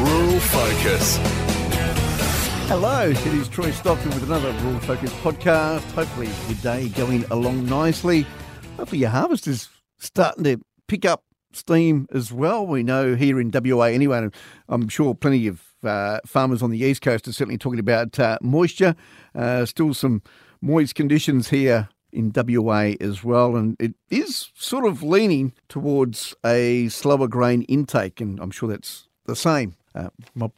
Rural Focus. Hello, it is Troy Stockton with another Rural Focus podcast. Hopefully your day going along nicely. Hopefully your harvest is starting to pick up steam as well. We know here in WA anyway, and I'm sure plenty of farmers on the East Coast are certainly talking about moisture. Still some moist conditions here in WA as well, and it is sort of leaning towards a slower grain intake, and I'm sure that's the same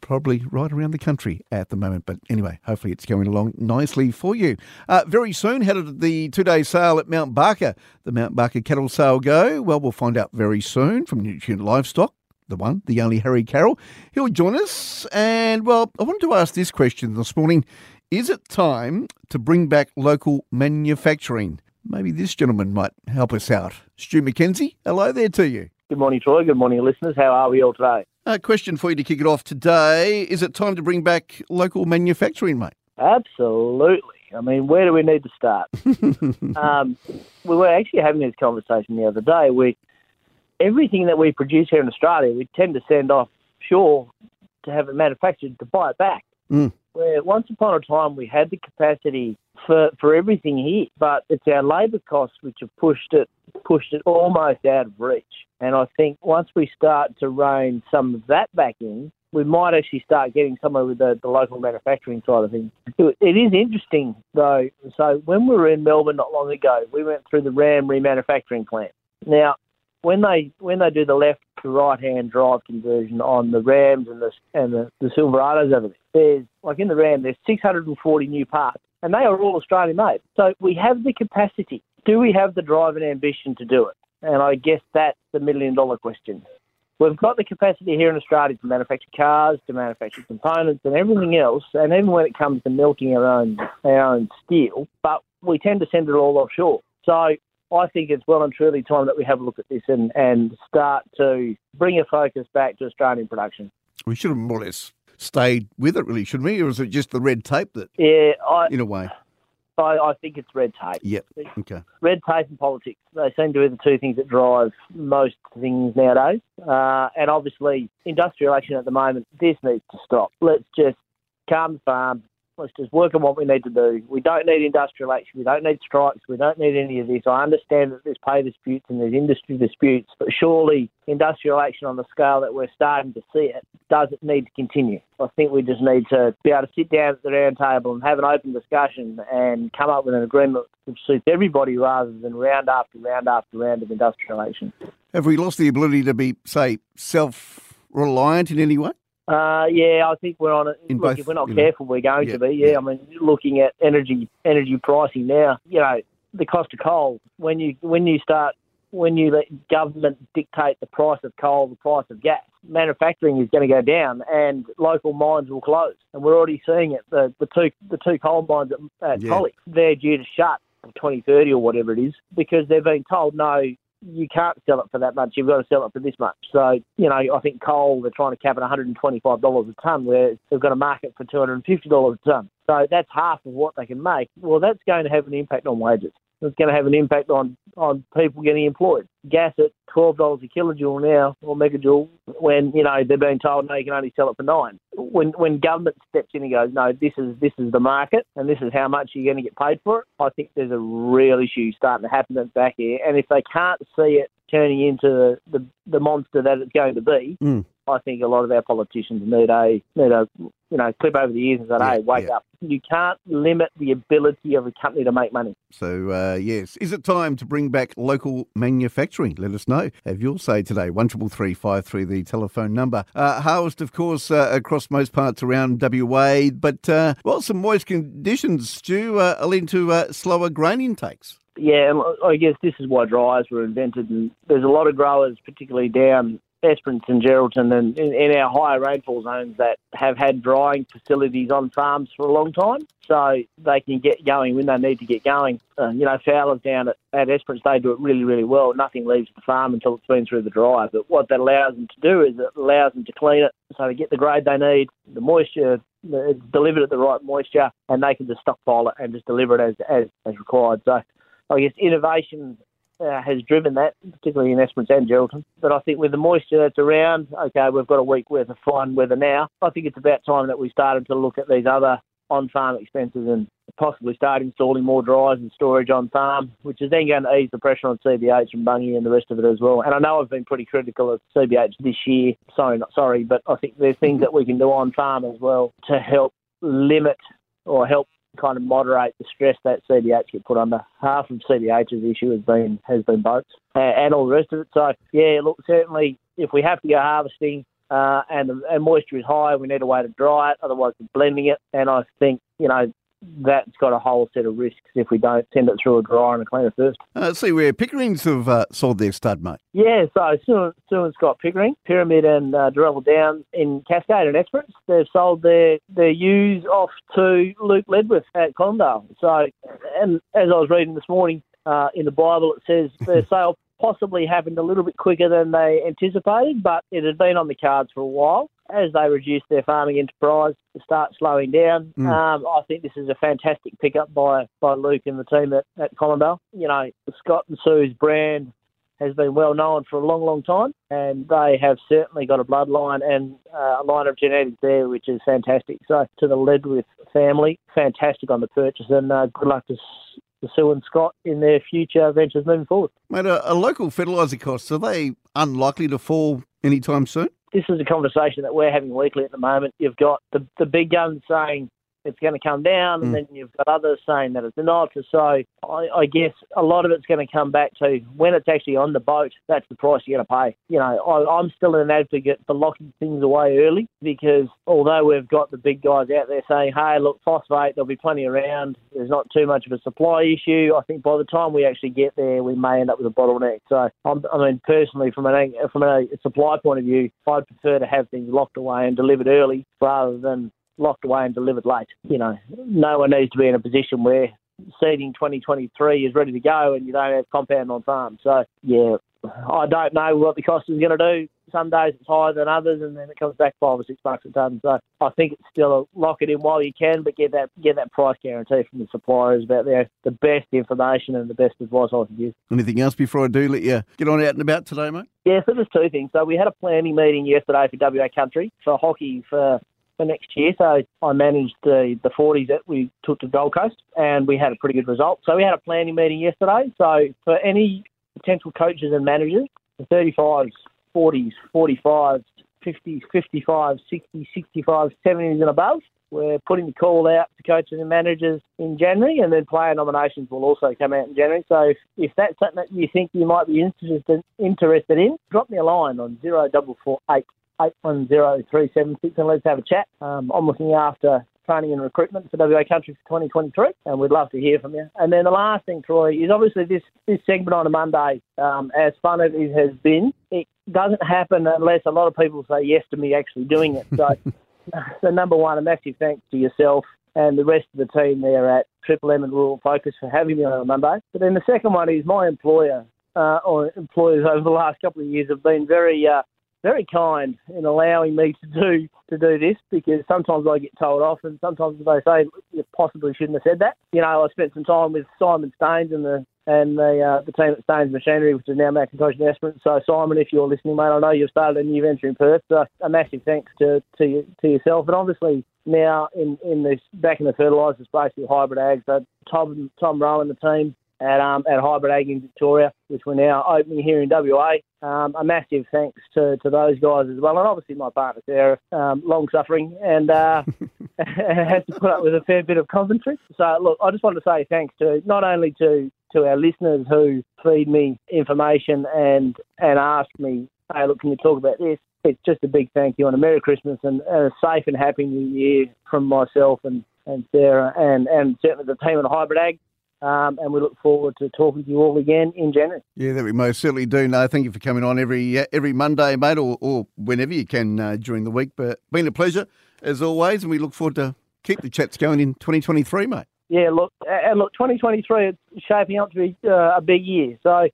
probably right around the country at the moment. But anyway, hopefully it's going along nicely for you. Very soon, how did the two-day sale at Mount Barker, the Mount Barker cattle sale, go? Well, we'll find out very soon from Nutrient Livestock. The one, the only Harry Carroll. He'll join us. And, well, I wanted to ask this question this morning. Is it time to bring back local manufacturing? Maybe this gentleman might help us out. Stu McKenzie, hello there to you. Good morning, Troy. Good morning, listeners. How are we all today? A question for you to kick it off today. Is it time to bring back local manufacturing, mate? Absolutely. I mean, where do we need to start? We were actually having this conversation the other day. Everything that we produce here in Australia, we tend to send offshore to have it manufactured to buy it back. Where once upon a time we had the capacity for everything here, but it's our labour costs which have pushed it almost out of reach. And I think once we start to rein some of that back in, we might actually start getting somewhere with the local manufacturing side of things. It is interesting, though. So when we were in Melbourne not long ago, we went through the RAM remanufacturing plant. Now, when they do the left to right hand drive conversion on the Rams and the Silverados over there, there's like in the Ram there's 640 new parts, and they are all Australian made. So we have the capacity. Do we have the drive and ambition to do it? And I guess that's the $1 million question. We've got the capacity here in Australia to manufacture cars, to manufacture components, and everything else, and even when it comes to milking our own steel, but we tend to send it all offshore. So I think it's well and truly time that we have a look at this and start to bring a focus back to Australian production. We should have more or less stayed with it, really, shouldn't we? Or was it just the red tape that, in a way? I think it's red tape. Yep, okay. Red tape and politics. They seem to be the two things that drive most things nowadays. And obviously, industrial action at the moment, this needs to stop. Let's just calm the farm. Let's just work on what we need to do. We don't need industrial action. We don't need strikes. We don't need any of this. I understand that there's pay disputes and there's industry disputes, but surely industrial action on the scale that we're starting to see it doesn't need to continue. I think we just need to be able to sit down at the round table and have an open discussion and come up with an agreement which suits everybody rather than round after round after round of industrial action. Have we lost the ability to be, say, self-reliant in any way? Yeah, I think we're on it. Look, if we're not careful, we're going to be. I mean, looking at energy pricing now, you know, the cost of coal. When you let government dictate the price of coal, the price of gas, manufacturing is going to go down, and local mines will close. And we're already seeing it. The two coal mines at Collie, they're due to shut in 2030 or whatever it is because they're being told no. You can't sell it for that much. You've got to sell it for this much. So, you know, I think coal, they're trying to cap at $125 a tonne, where they've got a market for $250 a tonne. So that's half of what they can make. Well, that's going to have an impact on wages. It's going to have an impact on people getting employed. Gas at $12 a kilojoule now, or megajoule, when, you know, they're being told, no, you can only sell it for $9. When government steps in and goes, no, this is the market and this is how much you're going to get paid for it, I think there's a real issue starting to happen at back here. And if they can't see it turning into the monster that it's going to be, I think a lot of our politicians need a clip over the ears and say, hey, wake up. You can't limit the ability of a company to make money. So, yes. Is it time to bring back local manufacturing? Let us know. Have your say today. 133353, the telephone number. Harvest, of course, across most parts around WA, but, some moist conditions, Stu, are leading to slower grain intakes. Yeah, I guess this is why dryers were invented, and there's a lot of growers, particularly down Esperance and Geraldton and in our higher rainfall zones that have had drying facilities on farms for a long time, so they can get going when they need to get going. Fowler's down at Esperance, they do it really, really well. Nothing leaves the farm until it's been through the dryer. But what that allows them to do is it allows them to clean it so they get the grade they need, the moisture, it's delivered at the right moisture, and they can just stockpile it and just deliver it as required. So I guess innovations has driven that, particularly in Esperance and Geraldton. But I think with the moisture that's around, okay, we've got a week worth of fine weather now. I think it's about time that we started to look at these other on-farm expenses and possibly start installing more dryers and storage on farm, which is then going to ease the pressure on CBH and Bungie and the rest of it as well. And I know I've been pretty critical of CBH this year, but I think there's things that we can do on farm as well to help limit or help kind of moderate the stress that CBH get put under. Half of CBH's issue has been boats and all the rest of it. So, yeah, look, certainly if we have to go harvesting and the moisture is high, we need a way to dry it, otherwise we're blending it. And I think, you know, that's got a whole set of risks if we don't send it through a dryer and a cleaner first. Let's see where Pickering's have sold their stud, mate. Yeah, so Sue and Scott Pickering, Pyramid and Durrell Downs in Cascade and Esperance, they've sold their ewes off to Luke Ledworth at Condor. So, and as I was reading this morning in the Bible, it says their sale possibly happened a little bit quicker than they anticipated, but it had been on the cards for a while. As they reduce their farming enterprise to start slowing down, I think this is a fantastic pickup by Luke and the team at Collinbell. You know, Scott and Sue's brand has been well known for a long, long time, and they have certainly got a bloodline and a line of genetics there, which is fantastic. So to the Ledwith family, fantastic on the purchase, and good luck to Sue and Scott in their future ventures moving forward. Mate, a local fertiliser costs, are they unlikely to fall anytime soon? This is a conversation that we're having weekly at the moment. You've got the big guns saying it's going to come down, and then you've got others saying that it's not. So I guess a lot of it's going to come back to when it's actually on the boat, that's the price you're going to pay. You know, I'm still an advocate for locking things away early, because although we've got the big guys out there saying, hey, look, phosphate, there'll be plenty around, there's not too much of a supply issue, I think by the time we actually get there, we may end up with a bottleneck. So, I mean, personally, from a supply point of view, I'd prefer to have things locked away and delivered early rather than locked away and delivered late. You know, no one needs to be in a position where seeding 2023 is ready to go and you don't have compound on farm. So, yeah, I don't know what the cost is going to do. Some days it's higher than others, and then it comes back $5 or $6 a tonne. So I think it's still a lock it in while you can, but get that price guarantee from the suppliers about the best information and the best advice I can give. Anything else before I do let you get on out and about today, mate? Yeah, so there's two things. So we had a planning meeting yesterday for WA Country for hockey for next year. So I managed the 40s that we took to Gold Coast, and we had a pretty good result. So we had a planning meeting yesterday. So for any potential coaches and managers, the 35s, 40s, 45s, 50s, 55s, 60s, 65s, 70s and above, we're putting the call out to coaches and managers in January, and then player nominations will also come out in January. So if that's something that you think you might be interested in, drop me a line on 0448 810376 and let's have a chat. I'm looking after training and recruitment for WA Country for 2023, and we'd love to hear from you. And then the last thing, Troy, is obviously this segment on a Monday, as fun as it has been, it doesn't happen unless a lot of people say yes to me actually doing it. So number one, a massive thanks to yourself and the rest of the team there at Triple M and Rural Focus for having me on a Monday. But then the second one is my employer, or employers over the last couple of years have been very kind in allowing me to do this, because sometimes I get told off and sometimes they say you possibly shouldn't have said that. You know, I spent some time with Simon Staines and the team at Staines Machinery, which is now Macintosh and Esperance. So Simon, if you're listening, mate, I know you've started a new venture in Perth. So a massive thanks to yourself, and obviously now back in the fertiliser space with Hybrid Ag. So Tom Rowe and the team at Hybrid Ag in Victoria, which we're now opening here in WA. A massive thanks to those guys as well. And obviously my partner, Sarah, long-suffering, and has to put up with a fair bit of commentary. So, look, I just wanted to say thanks to not only to our listeners who feed me information and ask me, hey, look, can you talk about this? It's just a big thank you and a Merry Christmas and a safe and happy New Year from myself and Sarah and certainly the team at Hybrid Ag. And we look forward to talking to you all again in January. Yeah, that we most certainly do. No, thank you for coming on every Monday, mate, or whenever you can during the week. But been a pleasure, as always, and we look forward to keep the chats going in 2023, mate. Yeah, look, 2023 is shaping up to be a big year. So,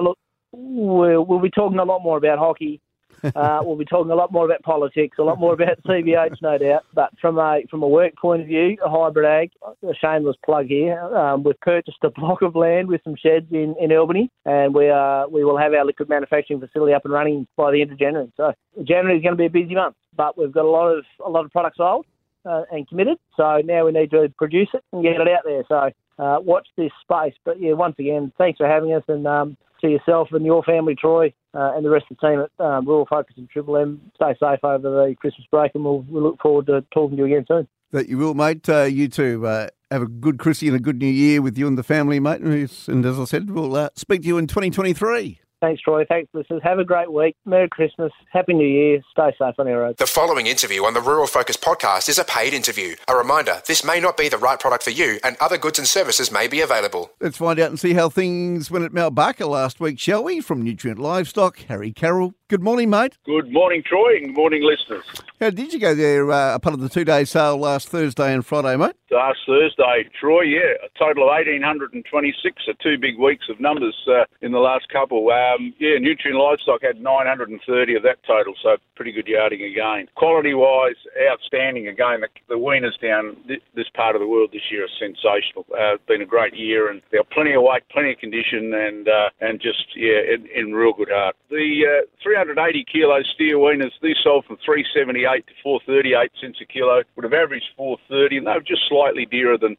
look, we'll be talking a lot more about hockey. We'll be talking a lot more about politics, a lot more about CBH, no doubt. But from a work point of view, a hybrid ag, a shameless plug here, we've purchased a block of land with some sheds in Albany, and we will have our liquid manufacturing facility up and running by the end of January. So January is going to be a busy month, but we've got a lot of products sold and committed. So now we need to produce it and get it out there. So watch this space. But yeah, once again, thanks for having us, and to yourself and your family, Troy, and the rest of the team at Rural Focus and Triple M. Stay safe over the Christmas break, and we'll look forward to talking to you again soon. That you will, mate. You too. Have a good Chrissy and a good New Year with you and the family, mate. And as I said, we'll speak to you in 2023. Thanks, Troy. Thanks, listeners. Have a great week. Merry Christmas. Happy New Year. Stay safe on your roads. The following interview on the Rural Focus podcast is a paid interview. A reminder, this may not be the right product for you, and other goods and services may be available. Let's find out and see how things went at Mount Barker last week, shall we? From Nutrient Livestock, Harry Carroll. Good morning, mate. Good morning, Troy, and good morning, listeners. How did you go there, a part of the two-day sale last Thursday and Friday, mate? Last Thursday, Troy, yeah. A total of 1,826, so 2 big weeks of numbers in the last couple. Yeah, Nutrient Livestock had 930 of that total, so pretty good yarding again. Quality-wise, outstanding again. The weaners down this part of the world this year are sensational. It's been a great year, and they're plenty of weight, plenty of condition, and just, yeah, in real good heart. The 380 kilo steer weaners, these sold from 378 to 438 cents a kilo, would have averaged 430, and they were just slightly dearer than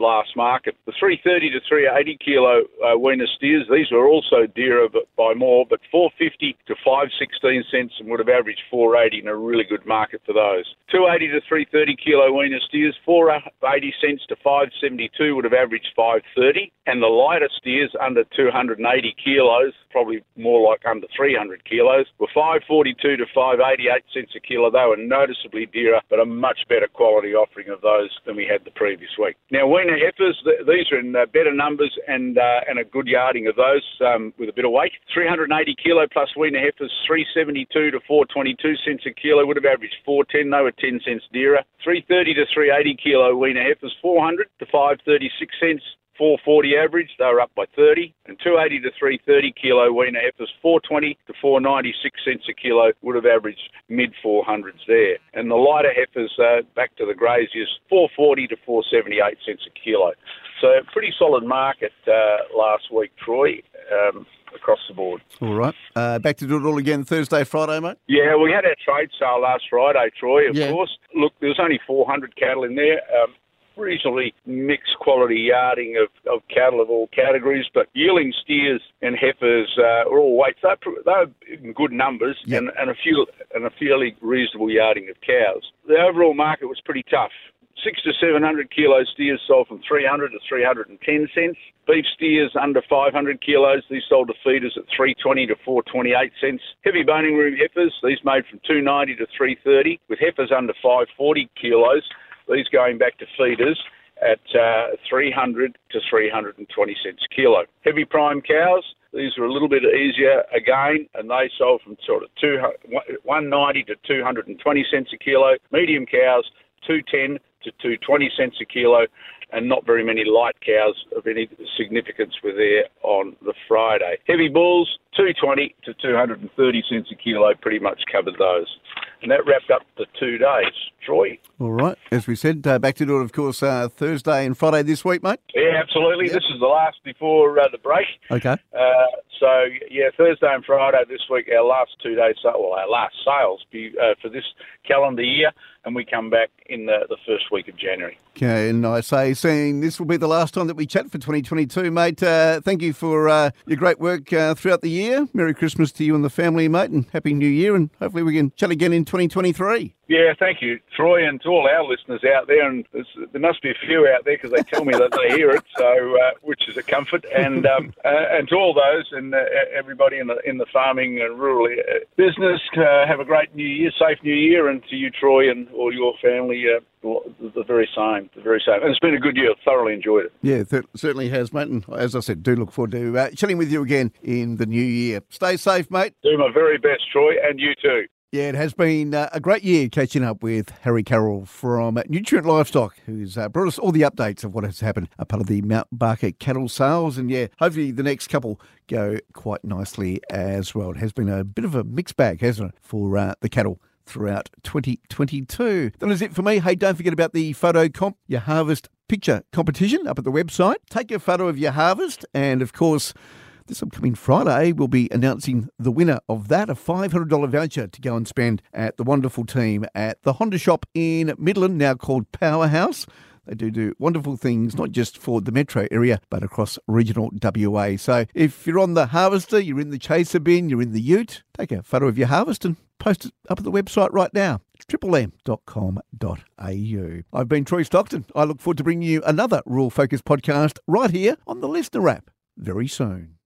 last market. The 330 to 380 kilo weaner steers, these were also dearer by more, but 450 to 516 cents and would have averaged 480 in a really good market for those. 280 to 330 kilo weaner steers, 480 cents to 572 would have averaged 530, and the lighter steers under 280 kilos, probably more like under 300 kilos, were 542 to 588 cents a kilo. They were noticeably dearer, but a much better quality offering of those than we had the previous week. Now, weaner heifers, these are in better numbers and a good yarding of those with a bit of weight. 380 kilo plus weaner heifers, 372 to 422 cents a kilo would have averaged 410. They were 10 cents dearer. 330 to 380 kilo weaner heifers, 400 to 536 cents. 440 average, they were up by 30, and 280 to 330 kilo weaner heifers, 420 to 496 cents a kilo would have averaged mid 400s there, and the lighter heifers back to the graziers, 440 to 478 cents a kilo. So pretty solid market last week, Troy. Across the board. All right. Back to do it all again Thursday, Friday, mate? Yeah, we had our trade sale last Friday, Troy, of course. Look, there was only 400 cattle in there. Reasonably mixed quality yarding of cattle of all categories, but yearling steers and heifers are all weights. They're in good numbers, yep. and a fairly reasonable yarding of cows. The overall market was pretty tough. 600 to 700 kilo steers sold from 300 to 310 cents. Beef steers under 500 kilos, these sold to feeders at 320 to 428 cents. Heavy boning room heifers, these made from 290 to 330, with heifers under 540 kilos. These going back to feeders at 300 to 320 cents a kilo. Heavy prime cows, these are a little bit easier again, and they sold from sort of 190 to 220 cents a kilo. Medium cows, 210 to 220 cents a kilo, and not very many light cows of any significance were there on the Friday. Heavy bulls, 220 to 230 cents a kilo, pretty much covered those. And that wrapped up the 2 days, Troy. All right. As we said, back to doing, of course, Thursday and Friday this week, mate. Yeah, absolutely. Yep. This is the last before the break. Okay. So, yeah, Thursday and Friday this week, our last 2 days, well, our last sales for this calendar year, and we come back in the first week of January. Okay, and I say, seeing this will be the last time that we chat for 2022, mate, thank you for your great work throughout the year. Merry Christmas to you and the family, mate, and Happy New Year, and hopefully we can chat again in 2023. Yeah, thank you, Troy, and to all our listeners out there, and there must be a few out there because they tell me that they hear it, so which is a comfort, and to all those and everybody in the farming and rural business, have a great New Year, safe New Year, and to you, Troy, and all your family, the very same. And it's been a good year. Thoroughly enjoyed it. Yeah, certainly has, mate, and as I said, do look forward to chatting with you again in the new year. Stay safe, mate. Do my very best, Troy, and you too. Yeah, it has been a great year catching up with Harry Carroll from Nutrient Livestock, who's brought us all the updates of what has happened a part of the Mount Barker cattle sales. And yeah, hopefully the next couple go quite nicely as well. It has been a bit of a mixed bag, hasn't it, for the cattle throughout 2022. That is it for me. Hey, don't forget about the photo comp, your harvest picture competition up at the website. Take a photo of your harvest and, of course, this upcoming Friday, we'll be announcing the winner of that, a $500 voucher to go and spend at the wonderful team at the Honda shop in Midland, now called Powerhouse. They do wonderful things, not just for the metro area, but across regional WA. So if you're on the harvester, you're in the chaser bin, you're in the ute, take a photo of your harvest and post it up at the website right now. triplem.com.au. I've been Troy Stockton. I look forward to bringing you another Rural Focus podcast right here on the Listener app very soon.